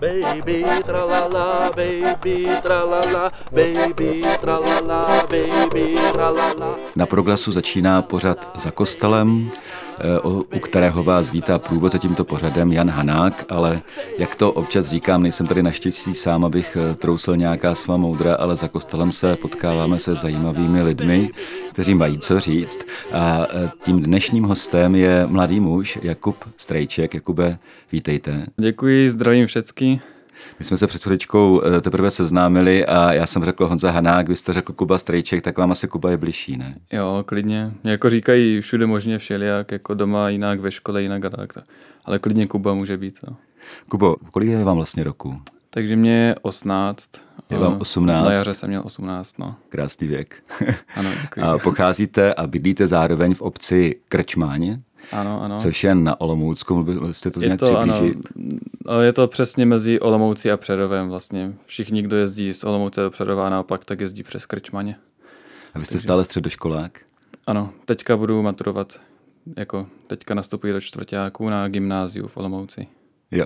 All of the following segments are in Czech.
Baby tralala, baby tralala, baby tralala, baby tralala. Na Proglasu začíná pořad Za kostelem, u kterého vás vítá průvodce tímto pořadem Jan Hanák, ale jak to občas říkám, nejsem tady naštěstí sám, abych trousil nějaká svá moudra, ale za kostelem se potkáváme se zajímavými lidmi, kteří mají co říct. A tím dnešním hostem je mladý muž Jakub Strejček. Jakube, vítejte. Děkuji, zdravím všecky. My jsme se před chvíličkou teprve seznámili a já jsem řekl Honza Hanák, vy jste řekl Kuba Strejček, tak vám asi Kuba je bližší, ne? Jo, klidně. Mě jako říkají všude možně všelijak, jako doma jinak, ve škole jinak a tak. Ale klidně Kuba může být. No. Kubo, kolik je vám vlastně roku? Takže mě je 18. Je vám 18? Na jaře jsem měl 18, no. Krásný věk. Ano, děkuji. A pocházíte a bydlíte zároveň v obci Krčmaň. Ano, ano. Což je na Olomoucku, jste to nějak přiblížit? Ano, je to přesně mezi Olomoucí a Přerovem vlastně. Všichni, kdo jezdí z Olomouce do Přerova, naopak tak jezdí přes Krčmaně. A vy jste stále středoškolák? Ano, teďka budu maturovat, jako teďka nastupuji do čtvrťáku na gymnáziu v Olomouci. Jo.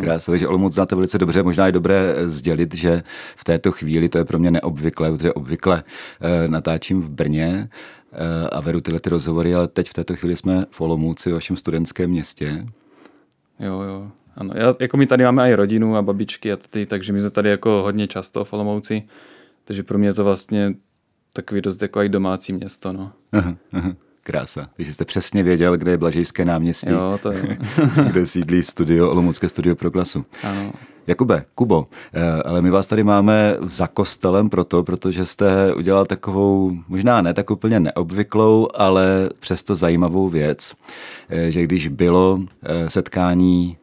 Krásně, takže Olomouc znáte velice dobře, možná je dobré sdělit, že v této chvíli, to je pro mě neobvyklé, protože obvykle natáčím v Brně a vedu tyhle rozhovory, ale teď v této chvíli jsme v Olomouci, v vašem studentském městě. Jo. Ano, jako my tady máme i rodinu a babičky a ty, takže my jsme tady jako hodně často v Olomouci, takže pro mě je to vlastně takový dost jako i domácí město, no. Aha. Krása. Takže jste přesně věděl, kde je Blažejské náměstí, jo, to je. Kde sídlí studio, Olomoucké studio Proglasu. Ano. Jakube, Kubo, ale my vás tady máme za kostelem protože jste udělal takovou, možná ne tak úplně neobvyklou, ale přesto zajímavou věc, že když bylo setkání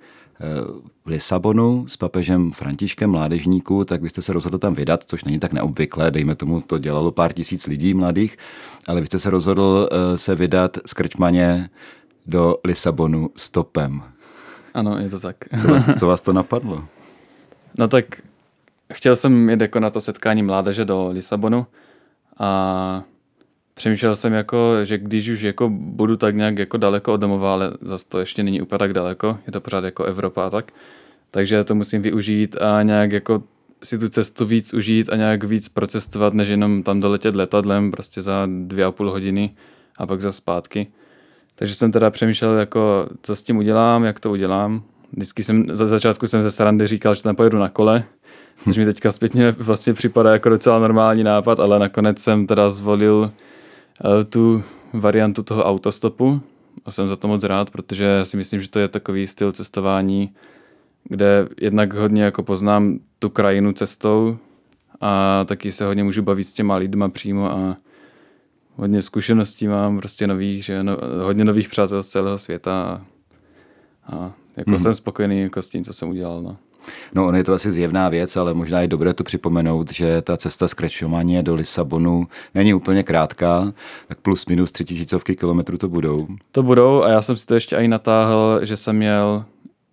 v Lisabonu s papežem Františkem mládežníků, tak vy jste se rozhodl tam vydat, což není tak neobvyklé, dejme tomu, to dělalo pár tisíc lidí mladých, ale vy jste se rozhodl se vydat z Krčmaně do Lisabonu stopem. Ano, je to tak. Co vás to napadlo? No tak chtěl jsem jít jako na to setkání mládeže do Lisabonu a přemýšlel jsem jako, že když už jako budu tak nějak jako daleko od domova, ale zase to ještě není úplně tak daleko, je to pořád jako Evropa a tak, takže to musím využít a nějak jako si tu cestu víc užít a nějak víc procestovat, než jenom tam doletět letadlem prostě za 2,5 hodiny a pak za zpátky. Takže jsem teda přemýšlel jako, co s tím udělám, jak to udělám. Vždycky za začátku jsem ze srandy říkal, že tam pojedu na kole, což mi teďka zpětně vlastně připadá jako docela normální nápad, ale nakonec jsem teda zvolil tu variantu toho autostopu a jsem za to moc rád, protože si myslím, že to je takový styl cestování, kde jednak hodně jako poznám tu krajinu cestou a taky se hodně můžu bavit s těma lidma přímo a hodně zkušeností mám, prostě hodně nových přátel z celého světa a jako jsem spokojený jako s tím, co jsem udělal. No, ono je to asi zjevná věc, ale možná je dobré tu připomenout, že ta cesta z Krčmaně do Lisabonu není úplně krátká, tak plus minus 3000 kilometrů to budou. To budou a já jsem si to ještě i natáhl, že jsem jel,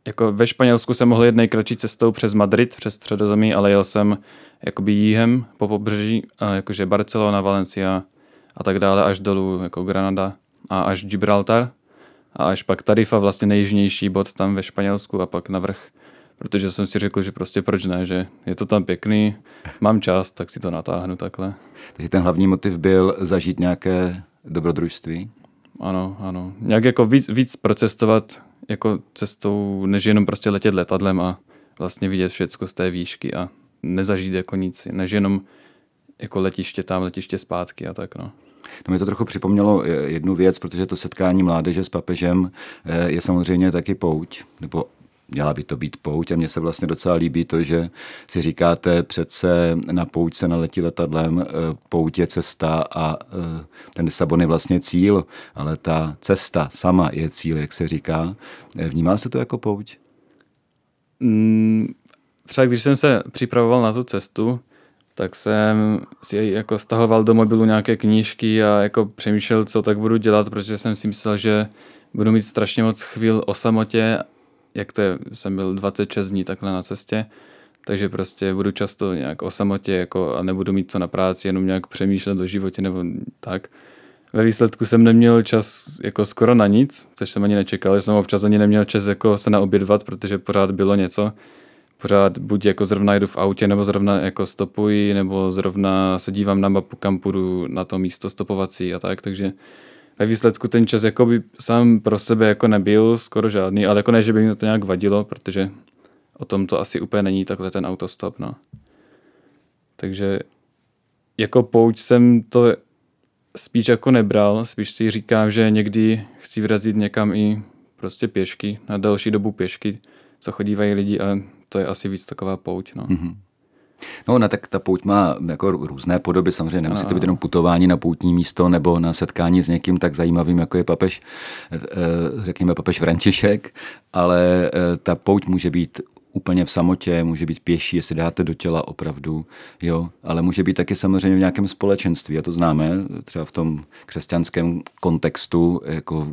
jako ve Španělsku jsem mohl jet nejkratší cestou přes Madrid, přes Středozemí, ale jel jsem jakoby jihem po pobřeží, jakože Barcelona, Valencia a tak dále, až dolů jako Granada a až Gibraltar a až pak Tarifa, vlastně nejjižnější bod tam ve Španělsku a pak navrch. Protože jsem si řekl, že prostě proč ne, že je to tam pěkný, mám čas, tak si to natáhnu takhle. Takže ten hlavní motiv byl zažít nějaké dobrodružství? Ano. Nějak jako víc procestovat jako cestou, než jenom prostě letět letadlem a vlastně vidět všecko z té výšky a nezažít jako nic, než jenom jako letiště tam, letiště zpátky a tak, no. No, mě to trochu připomnělo jednu věc, protože to setkání mládeže s papežem je samozřejmě taky pouť, nebo měla by to být pouť a mně se vlastně docela líbí to, že si říkáte přece na pouť se naletí letadlem, pouť je cesta a ten Lisabon je vlastně cíl, ale ta cesta sama je cíl, jak se říká. Vnímá se to jako pouť? Třeba když jsem se připravoval na tu cestu, tak jsem si jako stahoval do mobilu nějaké knížky a jako přemýšlel, co tak budu dělat, protože jsem si myslel, že budu mít strašně moc chvíl o samotě, jak to je, jsem byl 26 dní takhle na cestě, takže prostě budu často nějak o samotě jako, a nebudu mít co na práci, jenom nějak přemýšlet o životě nebo tak. Ve výsledku jsem neměl čas jako skoro na nic, což jsem ani nečekal, že jsem občas ani neměl čas jako se naobědvat, protože pořád bylo něco. Pořád buď jako zrovna jdu v autě, nebo zrovna jako stopuji, nebo zrovna se dívám na mapu, kam půjdu na to místo stopovací a tak, takže ve výsledku ten čas jako by sám pro sebe jako nebyl skoro žádný, ale jako ne, že by mi to nějak vadilo, protože o tom to asi úplně není takhle ten autostop, no. Takže jako pouč jsem to spíš jako nebral, spíš si říkám, že někdy chci vrazit někam i prostě pěšky, na další dobu pěšky, co chodívají lidi a to je asi víc taková pouť, no. Mm-hmm. No, tak ta pouť má jako různé podoby, samozřejmě nemusí to být jenom putování na poutní místo nebo na setkání s někým tak zajímavým, jako je papež, řekněme papež František, ale ta pouť může být úplně v samotě, může být pěší, jestli dáte do těla opravdu, jo, ale může být taky samozřejmě v nějakém společenství, a to známe třeba v tom křesťanském kontextu, jako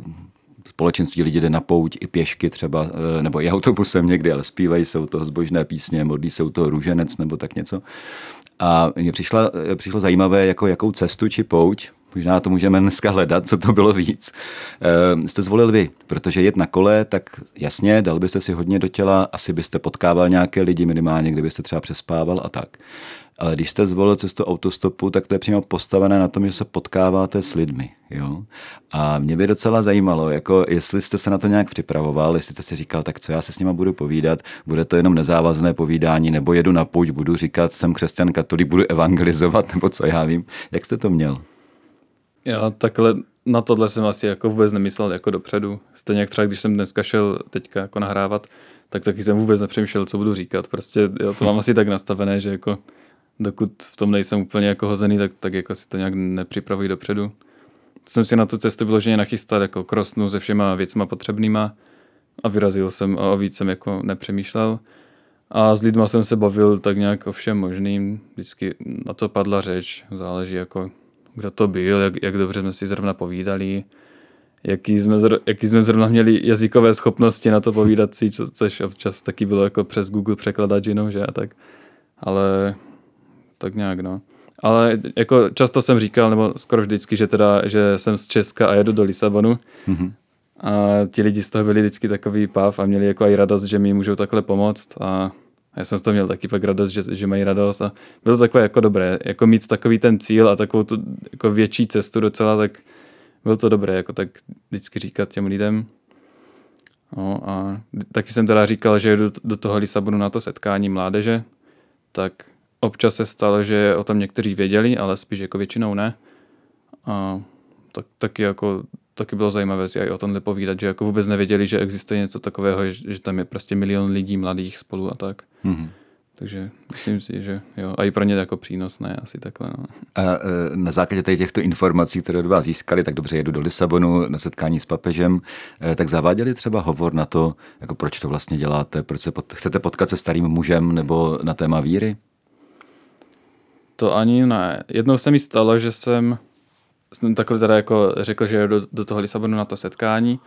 společenství lidí jde na pouť i pěšky třeba, nebo i autobusem někdy, ale zpívají se u toho zbožné písně, modlí se u toho růženec nebo tak něco. A mně přišlo zajímavé, jako jakou cestu či pouť, možná to můžeme dneska hledat, co to bylo víc, jste zvolil vy, protože jet na kole, tak jasně, dal byste si hodně do těla, asi byste potkával nějaké lidi minimálně, kde byste třeba přespával a tak. Ale když jste zvolil cestu autostopu, tak to je přímo postavené na tom, že se potkáváte s lidmi. Jo? A mě by docela zajímalo, jako jestli jste se na to nějak připravoval, jestli jste si říkal, tak co já se s nima budu povídat, bude to jenom nezávazné povídání, nebo jedu na pouť, budu říkat, jsem křesťan, katolík, budu evangelizovat, nebo co já vím. Jak jste to měl? Já takhle, na tohle jsem asi jako vůbec nemyslel jako dopředu. Stejně jak třeba, když jsem dneska šel teďka jako nahrávat, tak taky jsem vůbec nepřemýšlel, co budu říkat. Prostě já to mám asi tak nastavené, že jako dokud v tom nejsem úplně jako hozený, tak jako si to nějak nepřipravuji dopředu. Jsem si na tu cestu vyloženě nachystal jako krosnu se všema věcma potřebnýma a vyrazil jsem a o víc jsem jako nepřemýšlel. A s lidma jsem se bavil tak nějak o všem možným. Vždycky na to padla řeč, záleží jako kdo to byl, jak dobře jsme si zrovna povídali, jaký jsme zrovna měli jazykové schopnosti na to povídat si, což občas taky bylo jako přes Google překladač jenom, že a tak. Ale tak nějak, no. Ale jako často jsem říkal, nebo skoro vždycky, že jsem z Česka a jedu do Lisabonu. Mm-hmm. A ti lidi z toho byli vždycky takový páv a měli jako i radost, že mi můžou takhle pomoct. A já jsem z toho měl taky pak radost, že mají radost. A bylo to takové jako dobré, jako mít takový ten cíl a takovou tu jako větší cestu docela, tak bylo to dobré, jako tak vždycky říkat těm lidem. No a taky jsem teda říkal, že jedu do toho Lisabonu na to setkání mládeže, tak občas se stalo, že o tom někteří věděli, ale spíš jako většinou ne. A taky bylo zajímavé si i o tomhle povídat, že jako vůbec nevěděli, že existuje něco takového, že tam je prostě milion lidí mladých spolu a tak. Mm-hmm. Takže myslím si, že jo, a i pro ně jako přínosné, asi takhle. No. A na základě těchto informací, které od vás získali, tak dobře jedu do Lisabonu na setkání s papežem, tak zaváděli třeba hovor na to, jako proč to vlastně děláte, proč chcete potkat se starým mužem nebo na téma víry? To ani ne. Jednou se mi stalo, že jsem takhle teda jako řekl, že jdu do toho Lisabonu na to setkání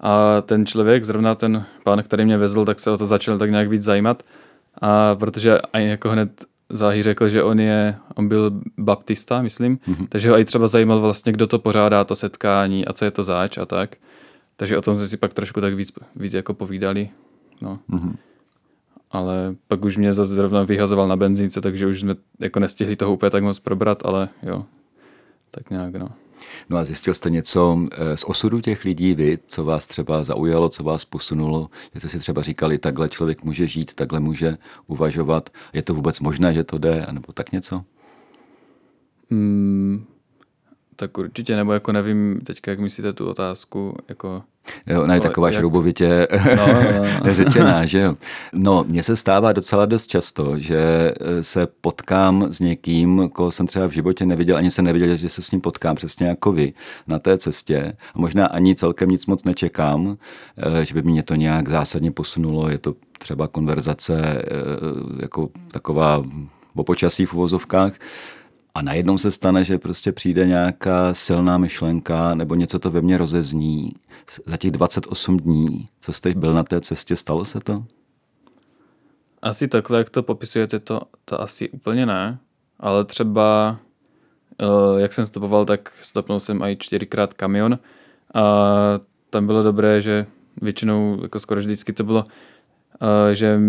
a ten člověk, zrovna ten pán, který mě vezl, tak se o to začal tak nějak víc zajímat, a protože ani jako hned záhy řekl, že on byl baptista, myslím, mm-hmm. takže ho i třeba zajímal vlastně, kdo to pořádá, to setkání a co je to zač a tak. Takže o tom jsme si pak trošku tak víc jako povídali. No. Mm-hmm. Ale pak už mě zase zrovna vyhazoval na benzínce, takže už jsme jako nestihli toho úplně tak moc probrat, ale jo, tak nějak, no. No a zjistil jste něco z osudu těch lidí vy, co vás třeba zaujalo, co vás posunulo, že jste si třeba říkali, takhle člověk může žít, takhle může uvažovat, je to vůbec možné, že to jde, nebo tak něco? Tak určitě, nebo jako nevím teďka, jak myslíte tu otázku, jako... Jo, ona je taková šroubovitě řečená, že jo. No, mně se stává docela dost často, že se potkám s někým, koho jsem třeba v životě neviděl, ani jsem neviděl, že se s ním potkám přesně jako vy na té cestě. A možná ani celkem nic moc nečekám, že by mě to nějak zásadně posunulo. Je to třeba konverzace jako taková o počasí v uvozovkách. A najednou se stane, že prostě přijde nějaká silná myšlenka nebo něco to ve mně rozezní. Za těch 28 dní, co jste byl na té cestě, stalo se to? Asi takhle, jak to popisujete, to asi úplně ne. Ale třeba jak jsem stopoval, tak stopnul jsem i 4x kamion a tam bylo dobré, že většinou, jako skoro vždycky to bylo, že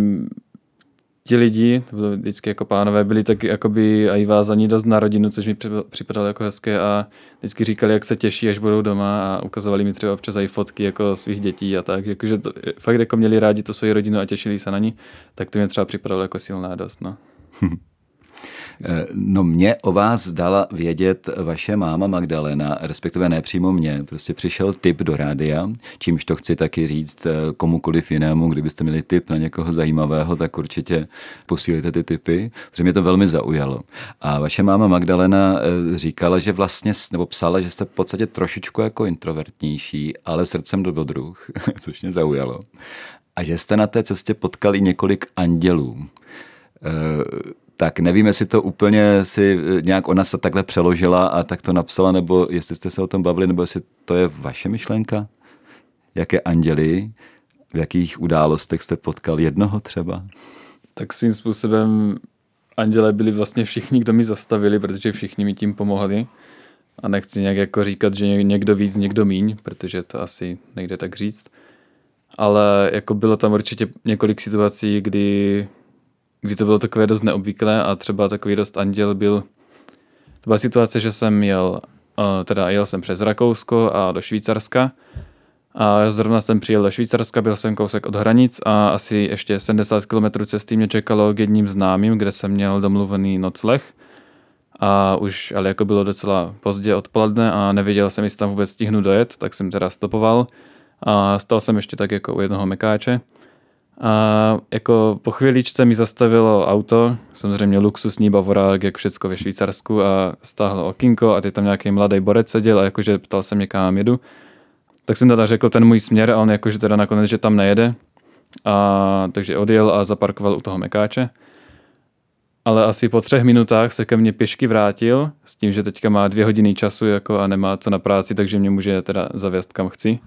ti lidi, to bylo vždycky jako pánové, byli taky jakoby i vázaní dost na rodinu, což mi připadalo jako hezké a vždycky říkali, jak se těší, až budou doma a ukazovali mi třeba občas i fotky jako svých dětí a tak, jakože to, fakt jako měli rádi tu svoji rodinu a těšili se na ní, tak to mě třeba připadalo jako silná dost, no. No mě o vás dala vědět vaše máma Magdaléna, respektive ne přímo mě, prostě přišel tip do rádia, čímž to chci taky říct komukoliv jinému, kdybyste měli tip na někoho zajímavého, tak určitě posílíte ty tipy, protože mě to velmi zaujalo. A vaše máma Magdaléna říkala, že vlastně, nebo psala, že jste v podstatě trošičku jako introvertnější, ale srdcem dobrodruh, což mě zaujalo. A že jste na té cestě potkali několik andělů. Tak nevím, jestli to úplně si nějak ona se takhle přeložila a tak to napsala, nebo jestli jste se o tom bavili, nebo jestli to je vaše myšlenka? Jaké anděli, v jakých událostech jste potkal jednoho třeba? Tak svým způsobem anděle byli vlastně všichni, kdo mi zastavili, protože všichni mi tím pomohli. A nechci nějak jako říkat, že někdo víc, někdo míň, protože to asi nejde tak říct. Ale jako bylo tam určitě několik situací, kdy to bylo takové dost neobvyklé a třeba takový dost anděl byl, to byla situace, že jsem jel jsem přes Rakousko a do Švýcarska a zrovna jsem přijel do Švýcarska, byl jsem kousek od hranic a asi ještě 70 km cesty mě čekalo k jedním známým, kde jsem měl domluvený nocleh a už, ale jako bylo docela pozdě odpoledne a nevěděl jsem, jestli tam vůbec stihnu dojet, tak jsem teda stopoval a stal jsem ještě tak jako u jednoho mekáče. A jako po chvíličce mi zastavilo auto, samozřejmě luxusní bavorák, jak všecko ve Švýcarsku a stáhlo okýnko a teď tam nějaký mladý borec seděl a jakože ptal se mě, kam jedu. Tak jsem teda řekl ten můj směr a on jakože teda nakonec, že tam nejede. A takže odjel a zaparkoval u toho mekáče. Ale asi po 3 minutách se ke mně pěšky vrátil s tím, že teďka má 2 hodiny času jako a nemá co na práci, takže mě může teda zavést kam chci.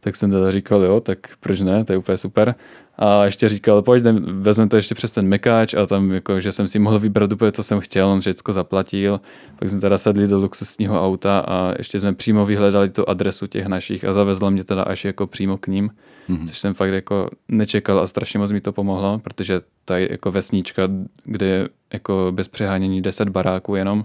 Tak jsem teda říkal, jo, tak proč ne, to je úplně super. A ještě říkal, pojď, vezmeme to ještě přes ten mekáč a tam jako, že jsem si mohl vybrat úplně, co jsem chtěl, on všechno zaplatil. Tak jsme teda sedli do luxusního auta a ještě jsme přímo vyhledali tu adresu těch našich a zavezla mě teda až jako přímo k ním, což jsem fakt jako nečekal a strašně moc mi to pomohlo, protože ta jako vesnička, kde je jako bez přehánění 10 baráků jenom,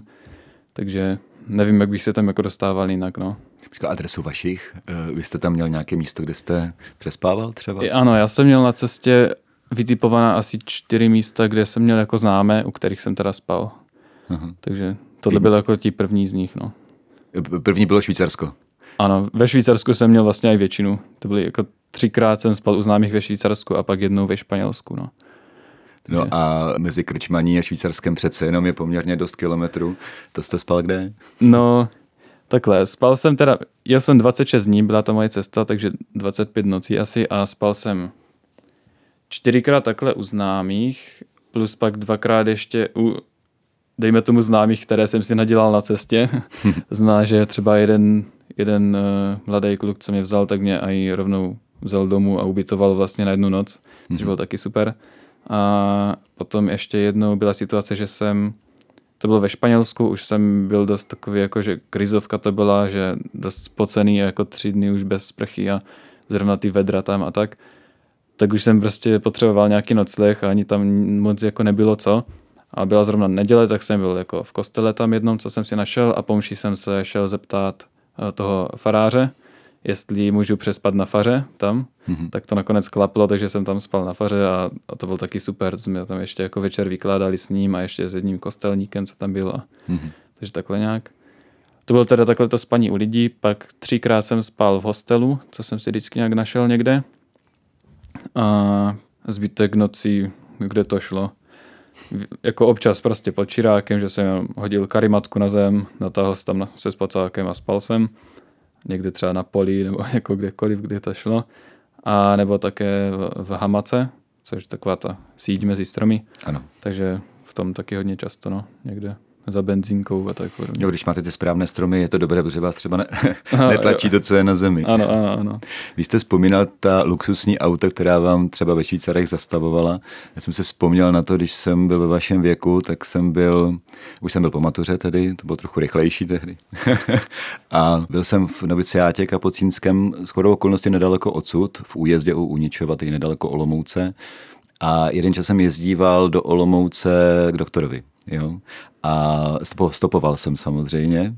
takže nevím, jak bych se tam jako dostával jinak, no. Říkala adresu vašich, vy jste tam měl nějaké místo, kde jste přespával třeba? Ano, já jsem měl na cestě vytipovaná asi 4 místa, kde jsem měl jako známé, u kterých jsem teda spal. Aha. Takže tohle bylo jako ti první z nich, no. První bylo Švýcarsko? Ano, ve Švýcarsku jsem měl vlastně i většinu. To byly jako 3krát jsem spal u známých ve Švýcarsku a pak jednou ve Španělsku, no. No a mezi Krčmaní a Švýcarskem přece jenom je poměrně dost kilometrů. To jste spal kde? No, takhle, spal jsem teda, jel jsem 26 dní, byla to moje cesta, takže 25 nocí asi a spal jsem 4krát takhle u známých, plus pak 2krát ještě u, dejme tomu známých, které jsem si nadělal na cestě. Zná, že třeba jeden mladý kluk, co mě vzal, tak mě aj rovnou vzal domů a ubytoval vlastně na 1 noc, což bylo taky super. A potom ještě jednou byla situace, že jsem, to bylo ve Španělsku, už jsem byl dost takový, jako že krizovka to byla, že dost spocený, jako 3 dny už bez sprchy a zrovna ty vedra tam a tak. Tak už jsem prostě potřeboval nějaký nocleh a ani tam moc jako nebylo co. A byla zrovna neděle, tak jsem byl jako v kostele tam jednom, co jsem si našel a po mši jsem se šel zeptat toho faráře, jestli můžu přespat na faře tam, tak to nakonec klaplo, takže jsem tam spal na faře a to byl taky super, jsme tam ještě jako večer vykládali s ním a ještě s jedním kostelníkem, co tam bylo, takže takhle nějak. To bylo teda takhle to spaní u lidí, pak 3krát jsem spal v hostelu, co jsem si vždycky nějak našel někde a zbytek nocí, kde to šlo. Jako občas prostě pod čirákem, že jsem hodil karimatku na zem, natáhl se tam se spacákem a spal jsem. Někde třeba na poli nebo jako kdekoliv, kde to šlo. A nebo také v hamace, což je taková ta síť mezi stromy. Ano. Takže v tom taky hodně často, no, někde za benzínkou a tak. Jo, když máte ty správné stromy, je to dobré, protože vás třeba netlačí to, co je na zemi. Ano. Vy jste vzpomínal ta luxusní auta, která vám třeba ve Švýcarech zastavovala. Já jsem se vzpomněl na to, když jsem byl ve vašem věku, tak už jsem byl po matuře tedy, to bylo trochu rychlejší tehdy. A byl jsem v noviciátě kapocínském, shodou okolností nedaleko odsud, v Újezdě u Uničova, tedy nedaleko Olomouce. A jeden čas jsem jezdíval do Olomouce k doktorovi. Jo? A stopoval jsem samozřejmě.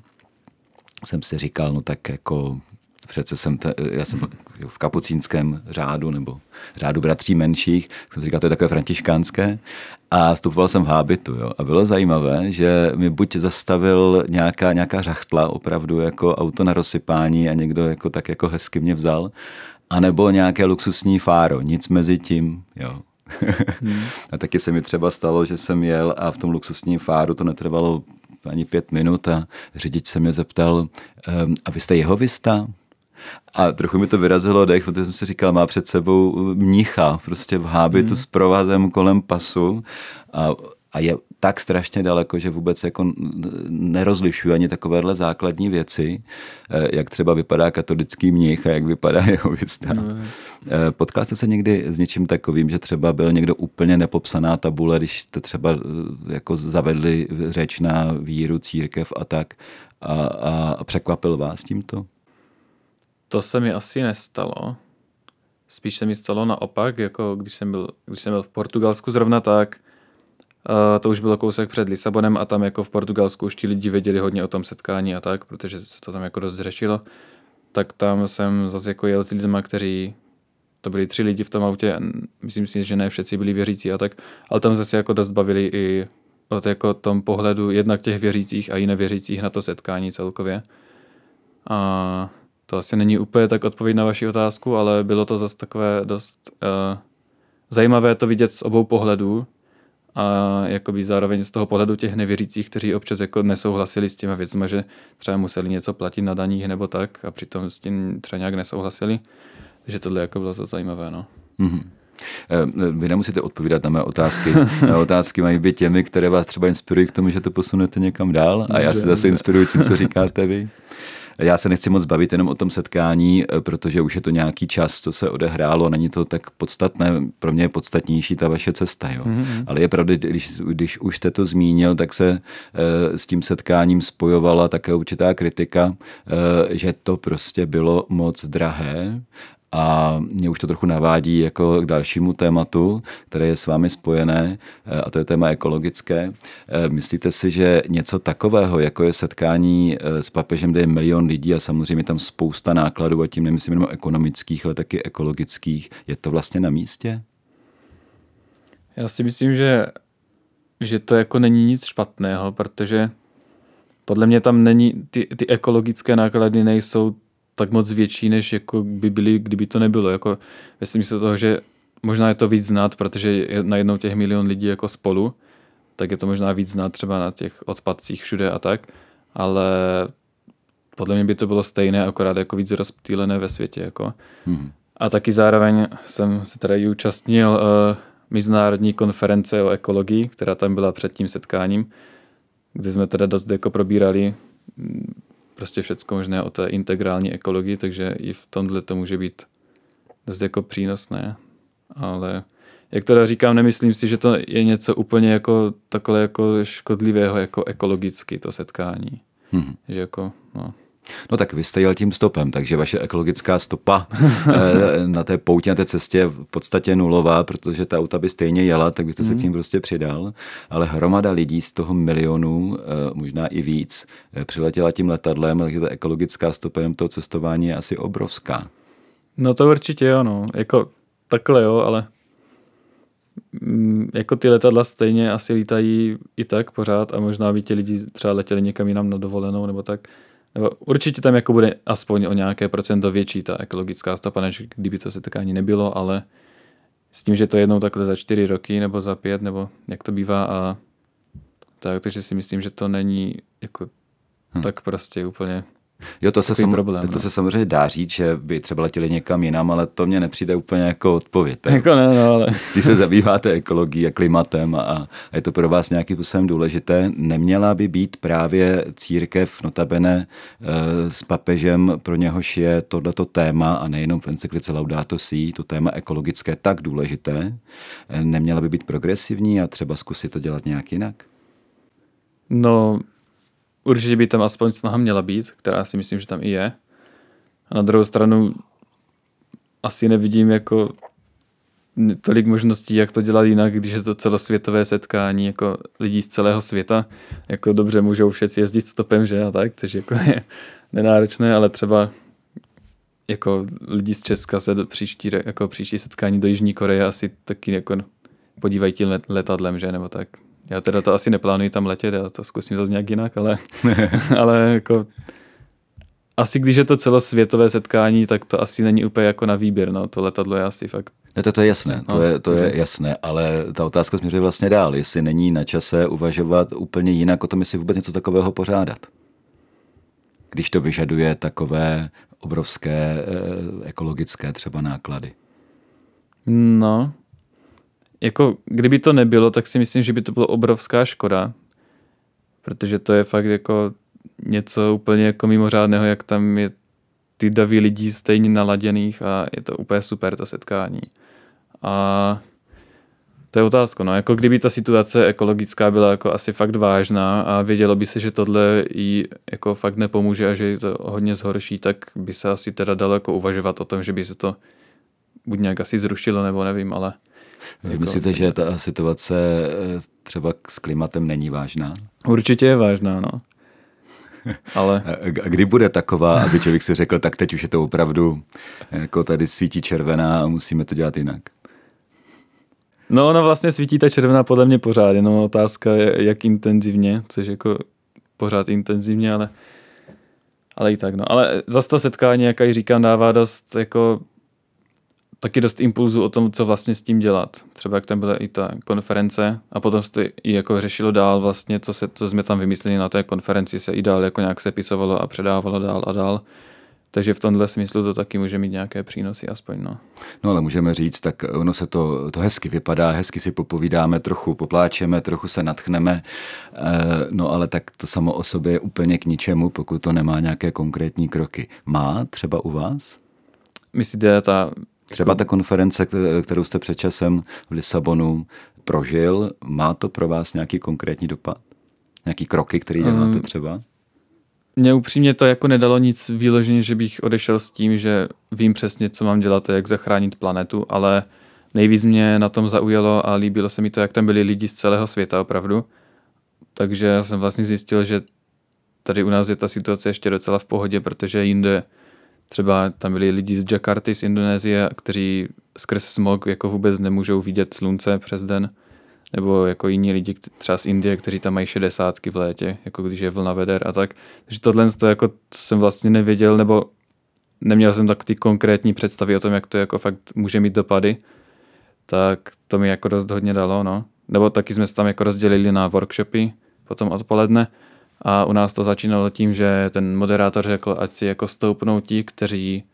Jsem si říkal, no tak jako přece já jsem v kapucínském řádu nebo řádu bratří menších, jsem si říkal, to je takové františkánské. A stopoval jsem v hábitu. Jo? A bylo zajímavé, že mi buď zastavil nějaká řachtla, opravdu jako auto na rozsypání a někdo jako tak jako hezky mě vzal, anebo nějaké luxusní fáro, nic mezi tím, jo. A taky se mi třeba stalo, že jsem jel a v tom luxusním fáru to netrvalo ani 5 minut a řidič se mě zeptal, a vy jste jehovista? A trochu mi to vyrazilo dech, protože jsem si říkal, má před sebou mnicha, prostě v hábitu s provazem kolem pasu a je tak strašně daleko, že vůbec jako nerozlišuji ani takovéhle základní věci, jak třeba vypadá katolický mnich a jak vypadá jehovista. Potkal jste se někdy s něčím takovým, že třeba byl někdo úplně nepopsaná tabule, když jste třeba jako zavedli řeč na víru, církev a tak a překvapil vás tímto? To se mi asi nestalo. Spíš se mi stalo naopak, jako když jsem byl v Portugalsku zrovna tak. To už bylo kousek před Lisabonem a tam jako v Portugalsku už ti lidi věděli hodně o tom setkání a tak, protože se to tam jako dost řešilo. Tak tam jsem zase jako jel s lidma, kteří, to byli 3 lidi v tom autě, myslím si, že ne všichni byli věřící a tak, ale tam zase jako dost bavili i o jako tom pohledu jednak těch věřících a i nevěřících na to setkání celkově. A to asi není úplně tak odpověď na vaši otázku, ale bylo to zase takové dost zajímavé to vidět z obou pohledů, a jakoby zároveň z toho pohledu těch nevěřících, kteří občas jako nesouhlasili s těma věcmi, že třeba museli něco platit na daních nebo tak a přitom s tím třeba nějak nesouhlasili. Takže tohle jako bylo zajímavé. No. Mm-hmm. Vy nemusíte odpovídat na mé otázky. Na otázky mají být těmi, které vás třeba inspirují k tomu, že to posunete někam dál a já se zase inspiruji tím, co říkáte vy. Já se nechci moc bavit jenom o tom setkání, protože už je to nějaký čas, co se odehrálo, není to tak podstatné, pro mě je podstatnější ta vaše cesta. Jo? Mm-hmm. Ale je pravda, když už jste to zmínil, tak se s tím setkáním spojovala také určitá kritika, že to prostě bylo moc drahé. A mě už to trochu navádí jako k dalšímu tématu, které je s vámi spojené, a to je téma ekologické. Myslíte si, že něco takového, jako je setkání s papežem, kde je 1 milion lidí a samozřejmě tam spousta nákladů, a tím nemyslím jenom ekonomických, ale taky ekologických, je to vlastně na místě? Já si myslím, že to jako není nic špatného, protože podle mě tam není, ty ekologické náklady nejsou tak moc větší, než jako by byly, kdyby to nebylo. Jako, myslím si toho, že možná je to víc znát, protože je najednou těch 1 milion lidí jako spolu, tak je to možná víc znát třeba na těch odpadcích všude a tak, ale podle mě by to bylo stejné, akorát jako víc rozptýlené ve světě. Jako. Mm-hmm. A taky zároveň jsem se teda i účastnil mezinárodní konference o ekologii, která tam byla před tím setkáním, kde jsme teda dost jako probírali prostě všecko možné o té integrální ekologii, takže i v tomhle to může být dost jako přínosné. Ale jak teda říkám, nemyslím si, že to je něco úplně jako takhle jako škodlivého jako ekologicky to setkání. Hmm. Že jako, no tak vy jste jel tím stopem, takže vaše ekologická stopa na té poutě, na té cestě je v podstatě nulová, protože ta auta by stejně jela, tak byste se k tím prostě přidal. Ale hromada lidí z toho 1 milionu, možná i víc, přiletěla tím letadlem, takže ta ekologická stopa toho cestování je asi obrovská. No to určitě jo, no. Jako takhle jo, ale jako ty letadla stejně asi lítají i tak pořád a možná by ti lidi třeba letěli někam jinam na dovolenou nebo tak. Nebo určitě tam jako bude aspoň o nějaké procento větší ta ekologická stopa, než kdyby to setkání nebylo, ale s tím, že to jednou takhle za 4 roky nebo za 5, nebo jak to bývá a tak, takže si myslím, že to není jako tak prostě úplně Jo, to se samozřejmě dá říct, že by třeba letěli někam jinam, ale to mně nepřijde úplně jako odpověď. Jako ne, no, ale... Když se zabýváte ekologií a klimatem a je to pro vás nějakým způsobem důležité, neměla by být právě církev notabene s papežem, pro něhož je tohleto téma a nejenom v encyklice Laudato Si', to téma ekologické, tak důležité, neměla by být progresivní a třeba zkusit to dělat nějak jinak? No... Určitě by tam aspoň snaha měla být, která si myslím, že tam i je. A na druhou stranu asi nevidím jako tolik možností, jak to dělat jinak, když je to celosvětové setkání jako lidí z celého světa. Jako dobře můžou všichni jezdit stopem, že? A tak, což jako je nenáročné, ale třeba jako lidi z Česka se do příští setkání do Jižní Koreje asi taky jako podívají tím letadlem, že? Nebo tak. Já teda to asi neplánuji tam letět, já to zkusím zase nějak jinak, ale jako asi když je to celosvětové setkání, tak to asi není úplně jako na výběr, no, to letadlo je asi fakt. Ne, to je jasné, to je jasné, ale ta otázka směřuje vlastně dál, jestli není na čase uvažovat úplně jinak o tom, jestli vůbec něco takového pořádat. Když to vyžaduje takové obrovské ekologické třeba náklady. No... Jako, kdyby to nebylo, tak si myslím, že by to bylo obrovská škoda, protože to je fakt jako něco úplně jako mimořádného, jak tam je ty davy lidí stejně naladěných a je to úplně super to setkání. A to je otázka, no, jako kdyby ta situace ekologická byla jako asi fakt vážná a vědělo by se, že tohle jí jako fakt nepomůže a že jí to hodně zhorší, tak by se asi teda dalo jako uvažovat o tom, že by se to buď nějak asi zrušilo, nebo nevím, ale... Vy myslíte, že ta situace třeba s klimatem není vážná? Určitě je vážná, no. Ale... A kdy bude taková, aby člověk si řekl, tak teď už je to opravdu, jako tady svítí červená a musíme to dělat jinak? No ona vlastně svítí ta červená podle mě pořád, jenom otázka je, jak intenzivně, což jako pořád intenzivně, ale i tak, no. Ale zase to setkání, jak i říkám, dává dost jako... taky dost impulzu o tom, co vlastně s tím dělat. Třeba jak tam byla i ta konference a potom se to i jako řešilo dál vlastně, co jsme tam vymysleli na té konferenci, se i dál jako nějak sepisovalo a předávalo dál a dál. Takže v tomhle smyslu to taky může mít nějaké přínosy aspoň, no. No ale můžeme říct, tak ono se to hezky vypadá, hezky si popovídáme, trochu popláčeme, trochu se natchneme, no ale tak to samo o sobě je úplně k ničemu, pokud to nemá nějaké konkrétní kroky. Má třeba u vás? Myslíte, třeba ta konference, kterou jste před časem v Lisabonu prožil, má to pro vás nějaký konkrétní dopad? Nějaký kroky, které děláte třeba? Mně upřímně to jako nedalo nic výloženě, že bych odešel s tím, že vím přesně, co mám dělat a jak zachránit planetu, ale nejvíc mě na tom zaujalo a líbilo se mi to, jak tam byli lidi z celého světa opravdu. Takže já jsem vlastně zjistil, že tady u nás je ta situace ještě docela v pohodě, protože jinde třeba tam byli lidi z Jakarty, z Indonésie, kteří skrz smog jako vůbec nemůžou vidět slunce přes den. Nebo jako jiní lidi třeba z Indie, kteří tam mají 60 v létě, jako když je vlna veder a tak. Takže tohle to jako jsem vlastně nevěděl, nebo neměl jsem tak ty konkrétní představy o tom, jak to jako fakt může mít dopady. Tak to mi jako dost hodně dalo, no. Nebo taky jsme se tam jako rozdělili na workshopy potom odpoledne. A u nás to začínalo tím, že ten moderátor řekl, ať si jako stoupnou ti, kteří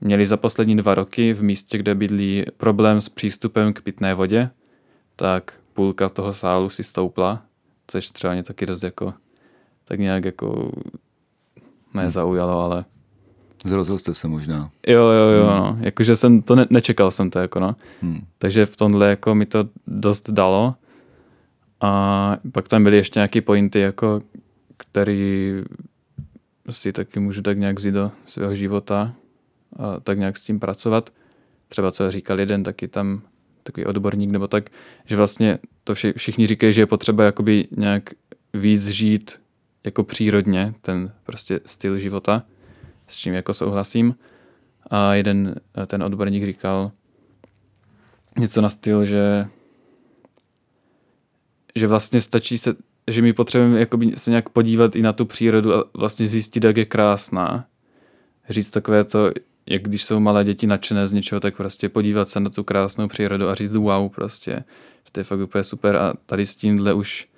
měli za poslední 2 roky v místě, kde bydlí, problém s přístupem k pitné vodě, tak půlka toho sálu si stoupla, což třeba mě taky dost jako, tak nějak jako nezaujalo, ale... Zrozil jste se možná. Jo, no. Jakože jsem to nečekal jsem to jako, no. Takže v tomhle jako mi to dost dalo. A pak tam byly ještě nějaké pointy, jako, který si taky můžu tak nějak vzít do svého života a tak nějak s tím pracovat. Třeba co říkal jeden taky tam takový odborník, nebo tak, že vlastně to všichni říkají, že je potřeba jakoby nějak víc žít jako přírodně, ten prostě styl života, s čím jako souhlasím. A jeden ten odborník říkal něco na styl, že vlastně stačí se, že my potřebujeme jakoby se nějak podívat i na tu přírodu a vlastně zjistit, jak je krásná. Říct takové to, jak když jsou malé děti nadšené z něčeho, tak prostě podívat se na tu krásnou přírodu a říct wow prostě. To je fakt úplně super a tady s tímhle už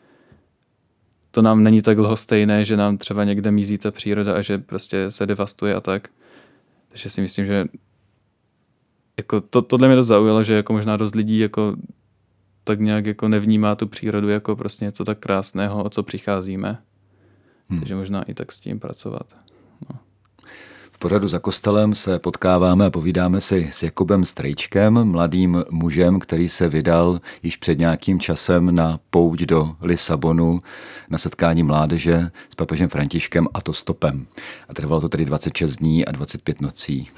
to nám není tak lhostejné, že nám třeba někde mizí ta příroda a že prostě se devastuje a tak. Takže si myslím, že jako tohle mě dost zaujalo, že jako možná dost lidí jako tak nějak jako nevnímá tu přírodu jako prostě něco tak krásného, o co přicházíme. Takže možná i tak s tím pracovat. No. V pořadu Za kostelem se potkáváme a povídáme si s Jakubem Strejčkem, mladým mužem, který se vydal již před nějakým časem na pouť do Lisabonu na setkání mládeže s papežem Františkem, a to stopem. A trvalo to tedy 26 dní a 25 nocí.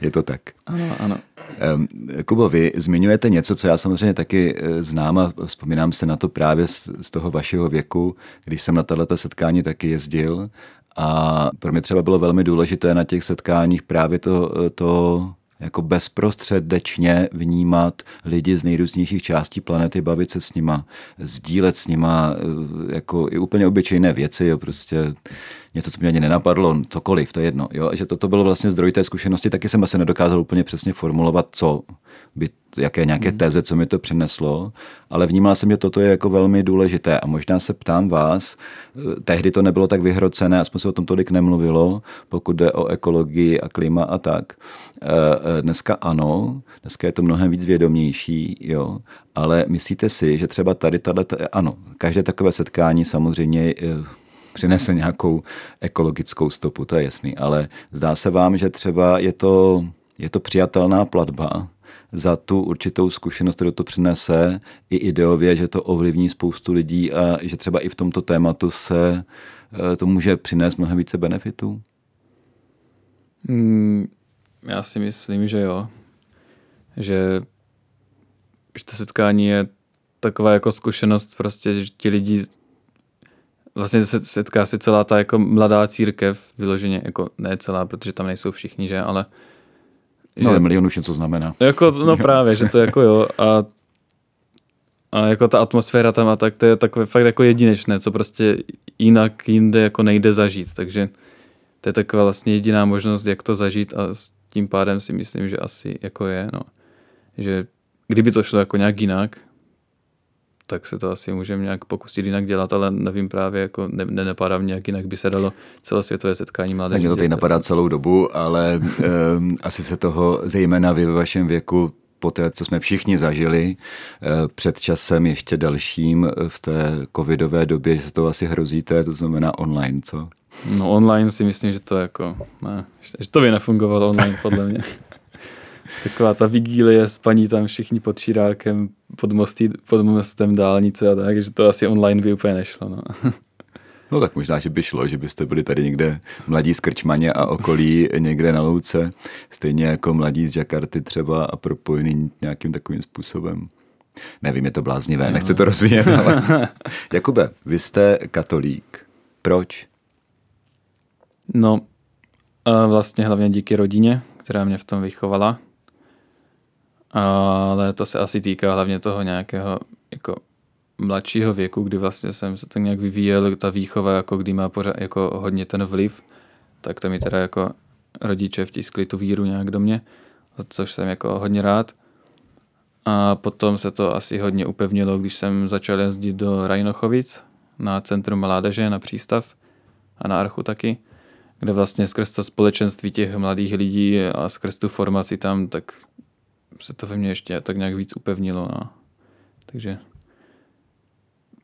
Je to tak? Ano, ano. Kubo, vy zmiňujete něco, co já samozřejmě taky znám a vzpomínám se na to právě z toho vašeho věku, když jsem na tato setkání taky jezdil. A pro mě třeba bylo velmi důležité na těch setkáních právě to jako bezprostředečně vnímat lidi z nejrůznějších částí planety, bavit se s nima, sdílet s nima jako i úplně obyčejné věci, jo, prostě něco, co mě ani nenapadlo, cokoliv, to je jedno. Jo, a že toto bylo vlastně zdroj té zkušenosti, taky jsem asi nedokázal úplně přesně formulovat, co by, jaké nějaké teze, co mi to přineslo, ale vnímal jsem, že toto je jako velmi důležité. A možná se ptám vás, tehdy to nebylo tak vyhrocené, aspoň se o tom tolik nemluvilo, pokud jde o ekologii a klima a tak. Dneska ano, dneska je to mnohem víc vědomější, jo, ale myslíte si, že třeba ano, každé takové setkání samozřejmě přinese nějakou ekologickou stopu, to je jasný, ale zdá se vám, že třeba je to přijatelná platba za tu určitou zkušenost, kterou to přinese, i ideově, že to ovlivní spoustu lidí a že třeba i v tomto tématu se to může přinést mnohem více benefitů? Já si myslím, že jo. Že to setkání je taková jako zkušenost, prostě, že ti lidi vlastně se setká se celá ta jako mladá církev, vyloženě jako ne celá, protože tam nejsou všichni, že, ale no, ale milion už něco znamená. Jako, no právě, že to jako jo. A jako ta atmosféra tam a tak, to je takové fakt jako jedinečné, co prostě jinak jinde jako nejde zažít. Takže to je taková vlastně jediná možnost, jak to zažít, a s tím pádem si myslím, že asi jako je, no. Že kdyby to šlo jako nějak jinak, tak se to asi můžeme nějak pokusit jinak dělat, ale nevím právě, jako nenapadá mě, jak jinak by se dalo celosvětové setkání mládeže. Mě to teď napadá celou dobu, ale asi se toho zejména vy ve vašem věku, po té, co jsme všichni zažili před časem ještě dalším v té covidové době, že se toho asi hrozíte, to znamená online, co? No online si myslím, že to jako ne, že to by nefungovalo online podle mě. Taková ta vigílie, spaní tam všichni pod širákem, pod mostem dálnice a tak, že to asi online by úplně nešlo. No. No tak možná, že by šlo, že byste byli tady někde mladí z Krčmaně a okolí někde na louce, stejně jako mladí z Jakarty třeba a propojený nějakým takovým způsobem. Nevím, je to bláznivé, no. Nechci to rozvíjet, ale... Jakube, vy jste katolík. Proč? No, vlastně hlavně díky rodině, která mě v tom vychovala. Ale to se asi týká hlavně toho nějakého jako mladšího věku, kdy vlastně jsem se tak nějak vyvíjel, ta výchova, jako kdy má pořád jako hodně ten vliv, tak to mi teda jako rodiče vtiskli tu víru nějak do mě, za což jsem jako hodně rád. A potom se to asi hodně upevnilo, když jsem začal jezdit do Rajnochovic na centrum mládeže, na Přístav a na Archu taky, kde vlastně skrz to společenství těch mladých lidí a skrz tu formaci tam, tak se to ve mně ještě tak nějak víc upevnilo. No. Takže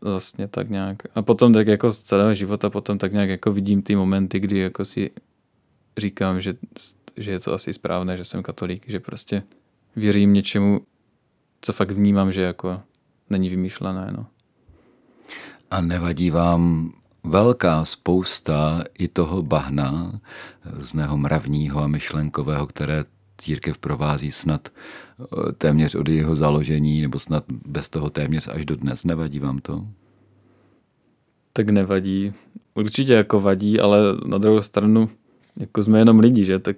vlastně tak nějak. A potom tak jako z celého života potom tak nějak jako vidím ty momenty, kdy jako si říkám, že je to asi správné, že jsem katolík, že prostě věřím něčemu, co fakt vnímám, že jako není vymýšlené. No. A nevadí vám velká spousta i toho bahna, různého mravního a myšlenkového, které církev provází snad téměř od jeho založení, nebo snad bez toho téměř až do dnes? Nevadí vám to? Tak nevadí. Určitě jako vadí, ale na druhou stranu jako jsme jenom lidi, že? Tak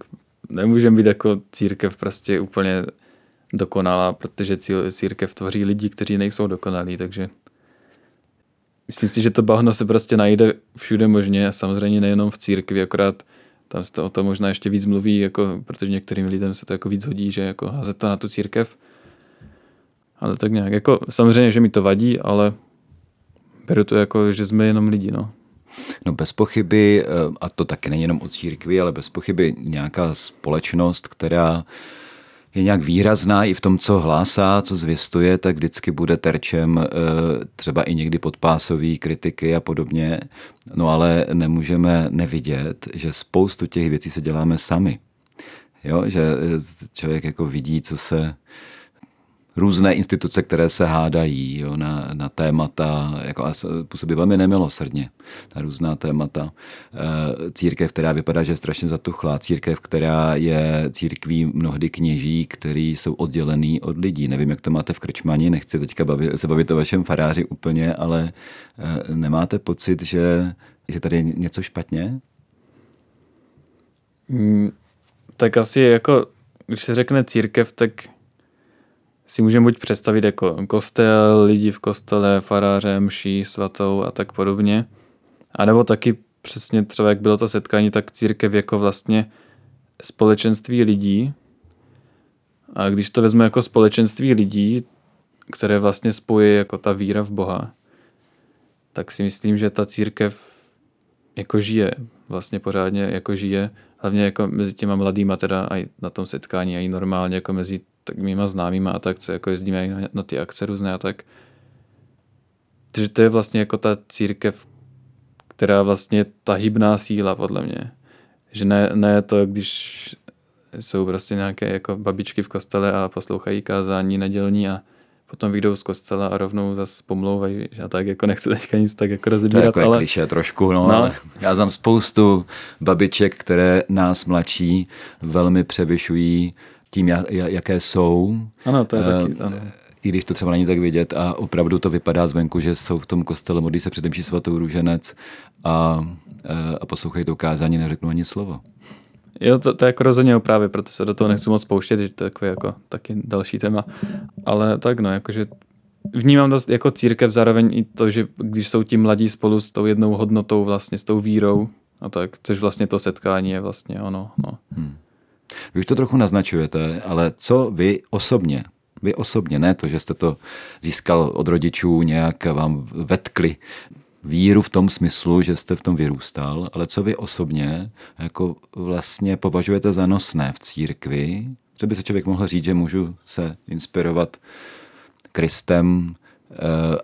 nemůžeme být jako církev prostě úplně dokonalá, protože církev tvoří lidi, kteří nejsou dokonalí, takže myslím si, že to bahno se prostě najde všude možně, a samozřejmě nejenom v církvi, akorát tam se to o to možná ještě víc mluví, jako, protože některým lidem se to jako víc hodí, že jako házet to na tu církev. Ale tak nějak, jako, samozřejmě, že mi to vadí, ale Beru to jako, že jsme jenom lidi, no. No bez pochyby, a to taky není jenom o církvi, ale bez pochyby nějaká společnost, která je nějak výrazná i v tom, co hlásá, co zvěstuje, tak vždycky bude terčem třeba i někdy podpásový kritiky a podobně. No ale nemůžeme nevidět, že spoustu těch věcí se děláme sami. Jo? Že člověk jako vidí, co se různé instituce, které se hádají, jo, na témata, jako, a působí velmi nemilosrdně na různá témata. Církev, která vypadá, že je strašně zatuchlá, církev, která je církví mnohdy kněží, který jsou oddělený od lidí. Nevím, jak to máte v Krčmani, nechci teďka se bavit o vašem faráři úplně, ale nemáte pocit, že tady je něco špatně? Tak asi jako, když se řekne církev, tak si můžeme buď představit jako kostel, lidi v kostele, faráře, mší, svatou a tak podobně. A nebo taky přesně třeba, jak bylo to setkání, tak církev jako vlastně společenství lidí. A když to vezme jako společenství lidí, které vlastně spojuje jako ta víra v Boha, tak si myslím, že ta církev jako žije, vlastně pořádně jako žije, hlavně jako mezi těma mladýma teda i na tom setkání, a i normálně jako mezi tak mýma známýma a tak, co jako jezdíme na ty akce různé a tak. Takže to je vlastně jako ta církev, která vlastně ta hybná síla, podle mě. Že ne to, když jsou prostě nějaké jako babičky v kostele a poslouchají kázání nedělní a potom vyjdou z kostela a rovnou zase pomlouvají, že tak jako nechci teďka nic tak jako rozbírat. To je jako klišé trošku, no, ale já znám spoustu babiček, které nás mladší velmi převyšují tím, jaké jsou. Ano, to je taky, ano. I když to třeba není tak vidět a opravdu to vypadá zvenku, že jsou v tom kostele, modlí se především svatou růženec a poslouchají to kázání, neřeknu ani slovo. Jo, to je jako rozhodně opravy, proto se do toho nechci moc pouštět, že to je takové jako taky další téma. Ale tak no, jakože vnímám dost jako církev zároveň i to, že když jsou ti mladí spolu s tou jednou hodnotou, vlastně s tou vírou a tak, což vlastně to setkání je vlastně ono, no. Vy už to trochu naznačujete, ale co vy osobně, ne to, že jste to získal od rodičů, nějak vám vetkli víru v tom smyslu, že jste v tom vyrůstal, ale co vy osobně jako vlastně považujete za nosné v církvi, co by se člověk mohl říct, že můžu se inspirovat Kristem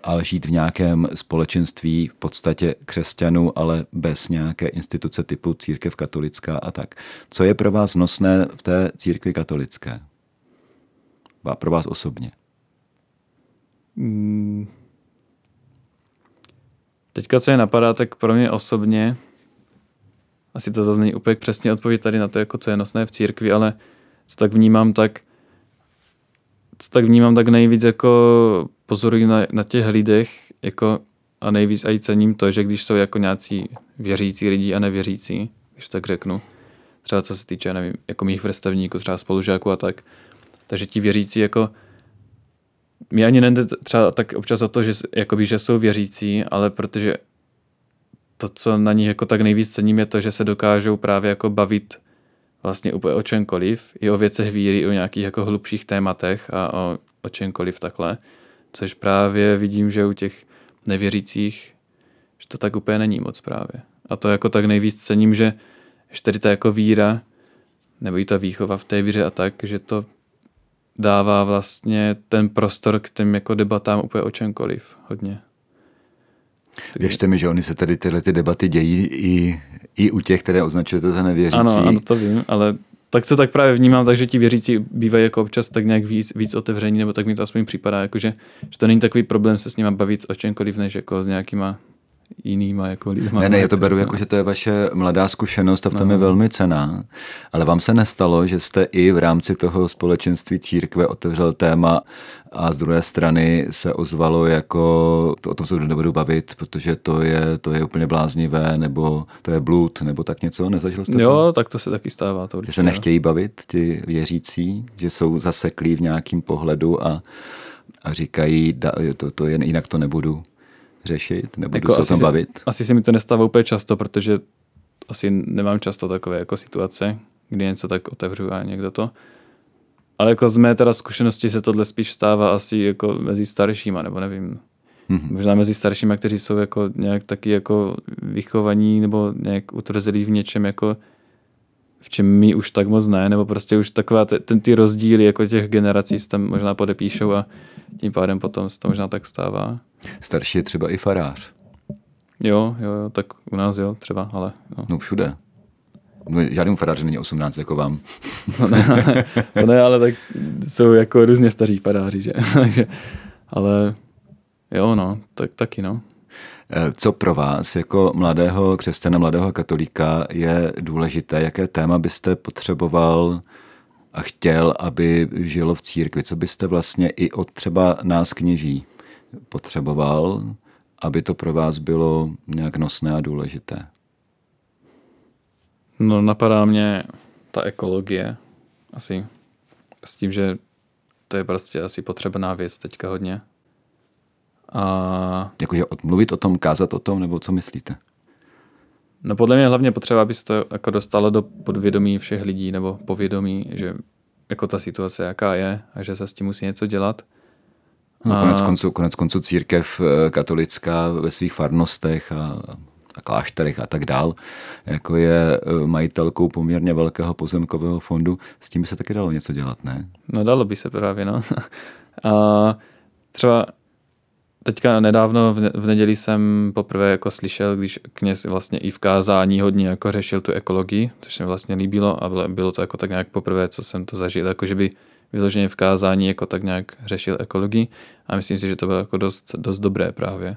a žít v nějakém společenství v podstatě křesťanů, ale bez nějaké instituce typu církev katolická a tak. Co je pro vás nosné v té církvi katolické? A pro vás osobně? Teďka, co je napadá, tak pro mě osobně, asi to zase není úplně přesně odpověď tady na to, jako co je nosné v církvi, ale co tak vnímám, tak nejvíc jako pozoruji na těch lidech jako a nejvíc i cením to, že když jsou jako nějací věřící lidi a nevěřící, když tak řeknu, třeba co se týče, nevím, jako mých vrstevníků, třeba spolužáků a tak, takže ti věřící jako mě ani nejde třeba tak občas o to, že, jakoby, že jsou věřící, ale protože to, co na nich jako tak nejvíc cením, je to, že se dokážou právě jako bavit vlastně úplně o čemkoliv, i o věcech víry, i o nějakých jako hlubších tématech a o čemkoliv takhle, což právě vidím, že u těch nevěřících, že to tak úplně není moc právě. A to jako tak nejvíc cením, že tady ta jako víra, nebo i ta výchova v té víře a tak, že to dává vlastně ten prostor k těm jako debatám úplně o čemkoliv hodně. Věřte mi, že oni se tady tyhle debaty dějí i u těch, které označujete za nevěřící. Ano, to vím, ale tak co tak právě vnímám, takže ti věřící bývají jako občas tak nějak víc otevření, nebo tak mi to aspoň připadá, jakože, že to není takový problém se s nima bavit o čemkoliv, než jako s nějakýma jinýma jako lidma. Ne, já to beru jako, že to je vaše mladá zkušenost a v tom je velmi cenná, ale vám se nestalo, že jste i v rámci toho společenství církve otevřel téma a z druhé strany se ozvalo jako, to, o tom se nebudu bavit, protože to je úplně bláznivé, nebo to je blud, nebo tak něco, nezažil jste to? Jo, tak to se taky stává. To určitě, že se nechtějí bavit ti věřící, že jsou zaseklí v nějakém pohledu a říkají, to jen jinak to nebudu řešit, nebudu jako se tam bavit? Asi se mi to nestává úplně často, protože asi nemám často takové jako situace, kdy něco tak otevřu a někdo to. Ale jako z mé teda zkušenosti se tohle spíš stává asi jako mezi staršíma, nebo nevím. Možná mezi staršími, kteří jsou jako nějak taky jako vychovaní nebo nějak utvrzelí v něčem, jako v čem my už tak moc ne, nebo prostě už taková ty rozdíly jako těch generací se tam možná podepíšou a tím pádem potom se to možná tak stává. Starší je třeba i farář. Jo, tak u nás jo, třeba, ale... No všude. Žádnému faráři není 18, jako vám. To ne, ale tak jsou jako různě staří faráři, že? Ale jo, taky. Co pro vás jako mladého křesťana, mladého katolíka je důležité? Jaké téma byste potřeboval a chtěl, aby žilo v církvi? Co byste vlastně i od třeba nás kněží potřeboval, aby to pro vás bylo nějak nosné a důležité? No, napadá mě ta ekologie asi s tím, že to je prostě asi potřebná věc teďka hodně. A... Jakože mluvit o tom, kázat o tom, nebo co myslíte? No podle mě hlavně potřeba, aby se to jako dostalo do podvědomí všech lidí, nebo povědomí, že jako ta situace jaká je a že se s tím musí něco dělat. No, konec konců církev katolická ve svých farnostech a klášterech a tak dál, jako je majitelkou poměrně velkého pozemkového fondu, s tím by se taky dalo něco dělat, ne? No dalo by se právě, no. A třeba teďka nedávno v neděli jsem poprvé jako slyšel, když kněz vlastně i v kázání hodně jako řešil tu ekologii, což se mi vlastně líbilo a bylo to jako tak nějak poprvé, co jsem to zažil, jako že by vyloženě v kázání jako tak nějak řešil ekologii a myslím si, že to bylo jako dost dobré právě.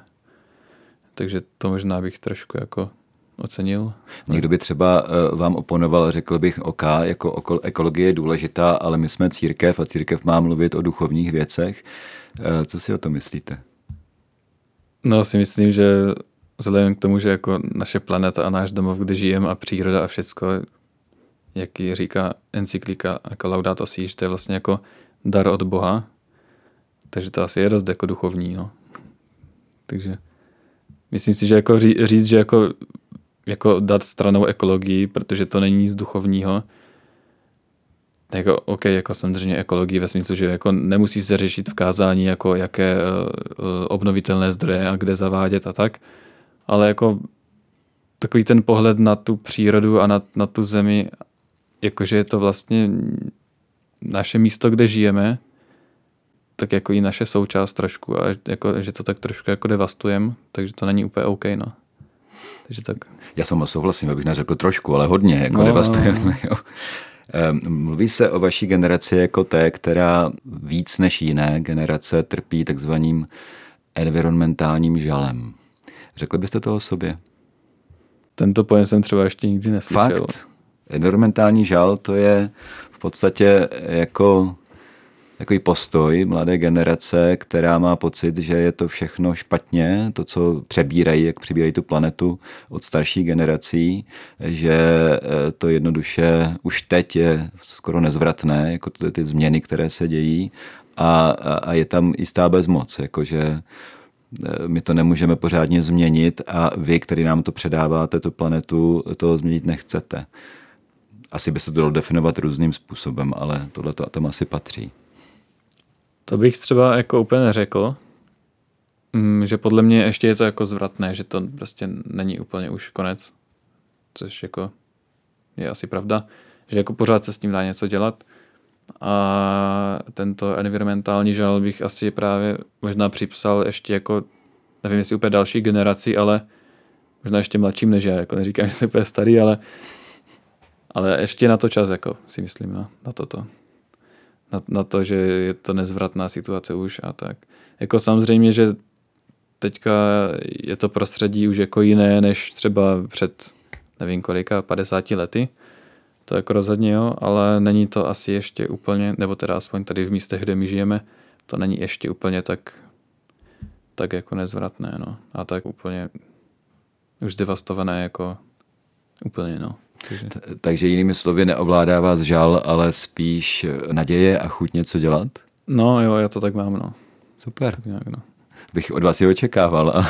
Takže to možná bych trošku jako ocenil. Někdo by třeba vám oponoval a řekl bych, jako ekologie je důležitá, ale my jsme církev a církev má mluvit o duchovních věcech. Co si o to myslíte? No si myslím, že vzhledem k tomu, že jako naše planeta a náš domov, kde žijeme a příroda a všecko, jak ji říká encyklika jako Laudato Si', že to je vlastně jako dar od Boha, takže to asi je dost jako duchovní. No. Takže myslím si, že jako říct, že jako dát stranou ekologii, protože to není nic duchovního, jako OK, jako samozřejmě ekologii ve smyslu, že jako nemusí se řešit v kázání, jako jaké obnovitelné zdroje a kde zavádět a tak, ale jako takový ten pohled na tu přírodu a na tu zemi, jakože je to vlastně naše místo, kde žijeme, tak jako i naše součást trošku a jako, že to tak trošku jako devastujeme, takže to není úplně OK, no. Takže tak. Já sama souhlasím, abych neřekl trošku, ale hodně, jako devastujeme, jo. Mluví se o vaší generaci jako té, která víc než jiné generace trpí takzvaným environmentálním žalem. Řekli byste to o sobě? Tento pojem jsem třeba ještě nikdy neslyšel. Fakt? Environmentální žal, to je v podstatě jako takový postoj mladé generace, která má pocit, že je to všechno špatně, to, co přebírají, jak přebírají tu planetu od starší generací, že to jednoduše už teď je skoro nezvratné, jako ty změny, které se dějí a je tam jistá bezmoc, jakože my to nemůžeme pořádně změnit a vy, který nám to předáváte, tu planetu, to změnit nechcete. Asi by se to dalo definovat různým způsobem, ale tohle to tam asi patří. To bych třeba jako úplně neřekl, že podle mě ještě je to jako zvratné, že to prostě není úplně už konec, což jako je asi pravda, že jako pořád se s tím dá něco dělat a tento environmentální žal bych asi právě možná připsal ještě jako, nevím jestli úplně další generaci, ale možná ještě mladším než já, jako neříkám, že jsem úplně starý, ale ještě na to čas, jako si myslím, na toto. Na to, že je to nezvratná situace už a tak. Jako samozřejmě, že teďka je to prostředí už jako jiné, než třeba před, nevím kolika, 50 lety. To jako rozhodně jo, ale není to asi ještě úplně, nebo teda aspoň tady v místech, kde my žijeme, to není ještě úplně tak jako nezvratné, no. A tak úplně už devastované, jako úplně, no. Takže jinými slovy neovládá vás žal, ale spíš naděje a chuť něco dělat? No jo, já to tak mám, no. Super. Tak nějak, no. Bych od vás i očekával.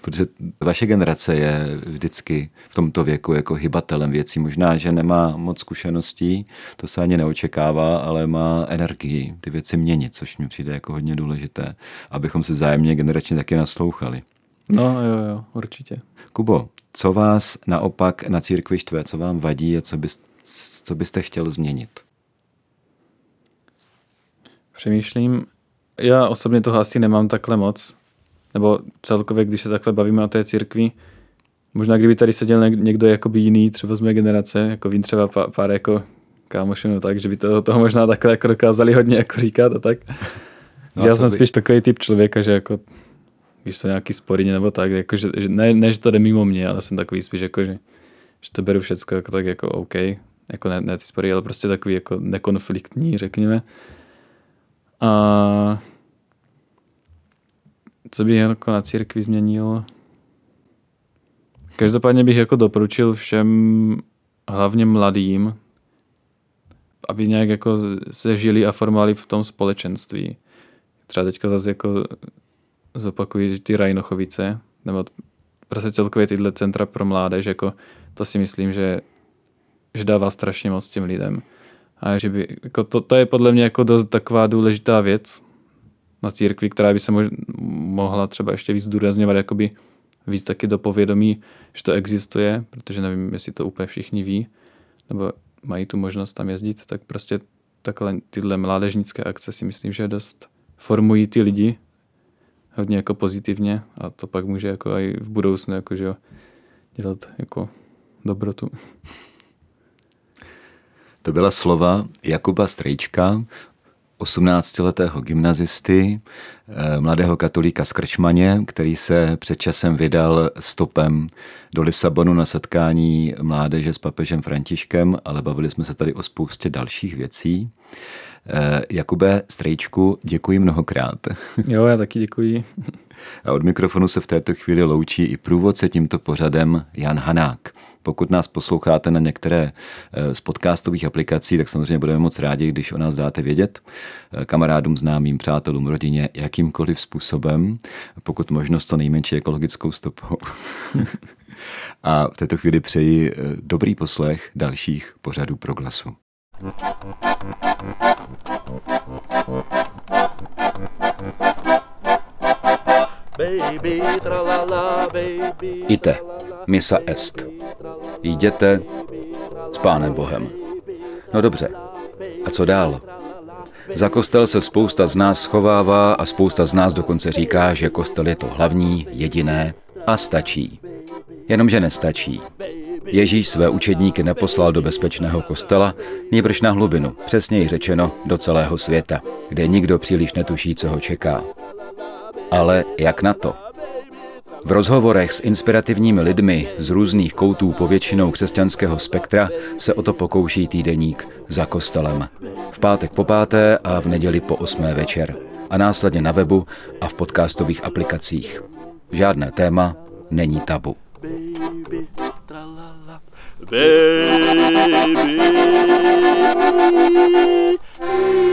Protože vaše generace je vždycky v tomto věku jako hybatelem věcí. Možná, že nemá moc zkušeností, to se ani neočekává, ale má energii ty věci měnit, což mi přijde jako hodně důležité, abychom se vzájemně generačně taky naslouchali. No jo, určitě. Kubo, co vás naopak na církvi štve, co vám vadí a co byste chtěl změnit? Přemýšlím, já osobně toho asi nemám takhle moc, nebo celkově, když se takhle bavíme o té církvi, možná kdyby tady seděl někdo jakoby jiný, třeba z mé generace, jako vím třeba pár jako kámošů, no tak, že by toho možná takhle jako dokázali hodně jako říkat a tak. No, já jsem spíš takový typ člověka, že jako, když to nějaký sporině nebo tak, jako, že ne, že to jde mimo mě, ale jsem takový spíš jako, že to beru všecko jako tak jako OK, jako ne ty spory, ale prostě takový jako nekonfliktní, řekněme. A co bych jako na církvi změnil? Každopádně bych jako doporučil všem, hlavně mladým, aby nějak jako se žili a formovali v tom společenství. Třeba teďka zase jako zopakuji ty Rajnochovice, nebo prostě celkově tyhle centra pro mládež, jako to si myslím, že dává strašně moc těm lidem. A že by, jako to je podle mě jako dost taková důležitá věc na církvi, která by se mohla třeba ještě víc zdůrazňovat, jakoby víc taky do povědomí, že to existuje, protože nevím, jestli to úplně všichni ví, nebo mají tu možnost tam jezdit, tak prostě takhle tyhle mládežnické akce si myslím, že dost formují ty lidi hodně jako pozitivně a to pak může jako i v budoucnu jako, že jo, dělat jako dobrotu. To byla slova Jakuba Strejčka, 18-letého gymnazisty, mladého katolíka z Krčmaně, který se před časem vydal stopem do Lisabonu na setkání mládeže s papežem Františkem, ale bavili jsme se tady o spoustě dalších věcí. Jakube Strejčku, děkuji mnohokrát. Jo, já taky děkuji. A od mikrofonu se v této chvíli loučí i průvodce tímto pořadem Jan Hanák. Pokud nás posloucháte na některé z podcastových aplikací, tak samozřejmě budeme moc rádi, když o nás dáte vědět kamarádům, známým, přátelům, rodině, jakýmkoliv způsobem, pokud možnost to nejmenší ekologickou stopou. A v této chvíli přeji dobrý poslech dalších pořadů Proglasu. Jděte, misa est. Jděte s Pánem Bohem. No dobře, a co dál? Za kostel se spousta z nás schovává a spousta z nás dokonce říká, že kostel je to hlavní, jediné a stačí. Jenomže nestačí. Ježíš své učedníky neposlal do bezpečného kostela, nýbrž na hlubinu, přesněji řečeno do celého světa, kde nikdo příliš netuší, co ho čeká. Ale jak na to? V rozhovorech s inspirativními lidmi z různých koutů povětšinou křesťanského spektra se o to pokouší týdeník Za kostelem. V pátek po 5. a v neděli po 8. večer. A následně na webu a v podcastových aplikacích. Žádné téma není tabu. Baby.